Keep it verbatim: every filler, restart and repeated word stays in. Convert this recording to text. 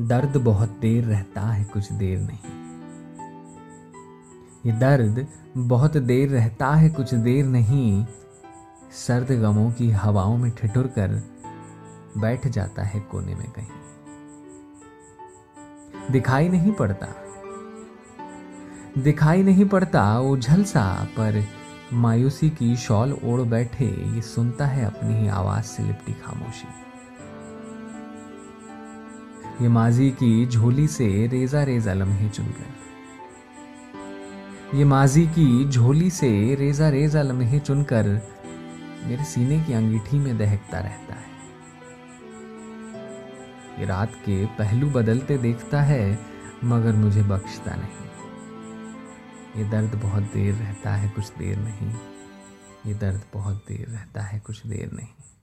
दर्द बहुत देर रहता है, कुछ देर नहीं। ये दर्द बहुत देर रहता है, कुछ देर नहीं। सर्द गमों की हवाओं में ठिठुर कर बैठ जाता है कोने में कहीं। दिखाई नहीं पड़ता, दिखाई नहीं पड़ता ओझल सा, पर मायूसी की शॉल ओढ़ बैठे ये सुनता है अपनी ही आवाज से लिपटी खामोशी। ये माजी की झोली से रेजा रेजा लम्हे चुनकर, ये माजी की झोली से रेजा रेजा लम्हे चुनकर मेरे सीने की अंगीठी में दहकता रहता है। ये रात के पहलू बदलते देखता है मगर मुझे बख्शता नहीं। ये दर्द बहुत देर रहता है, कुछ देर नहीं। ये दर्द बहुत देर रहता है, कुछ देर नहीं।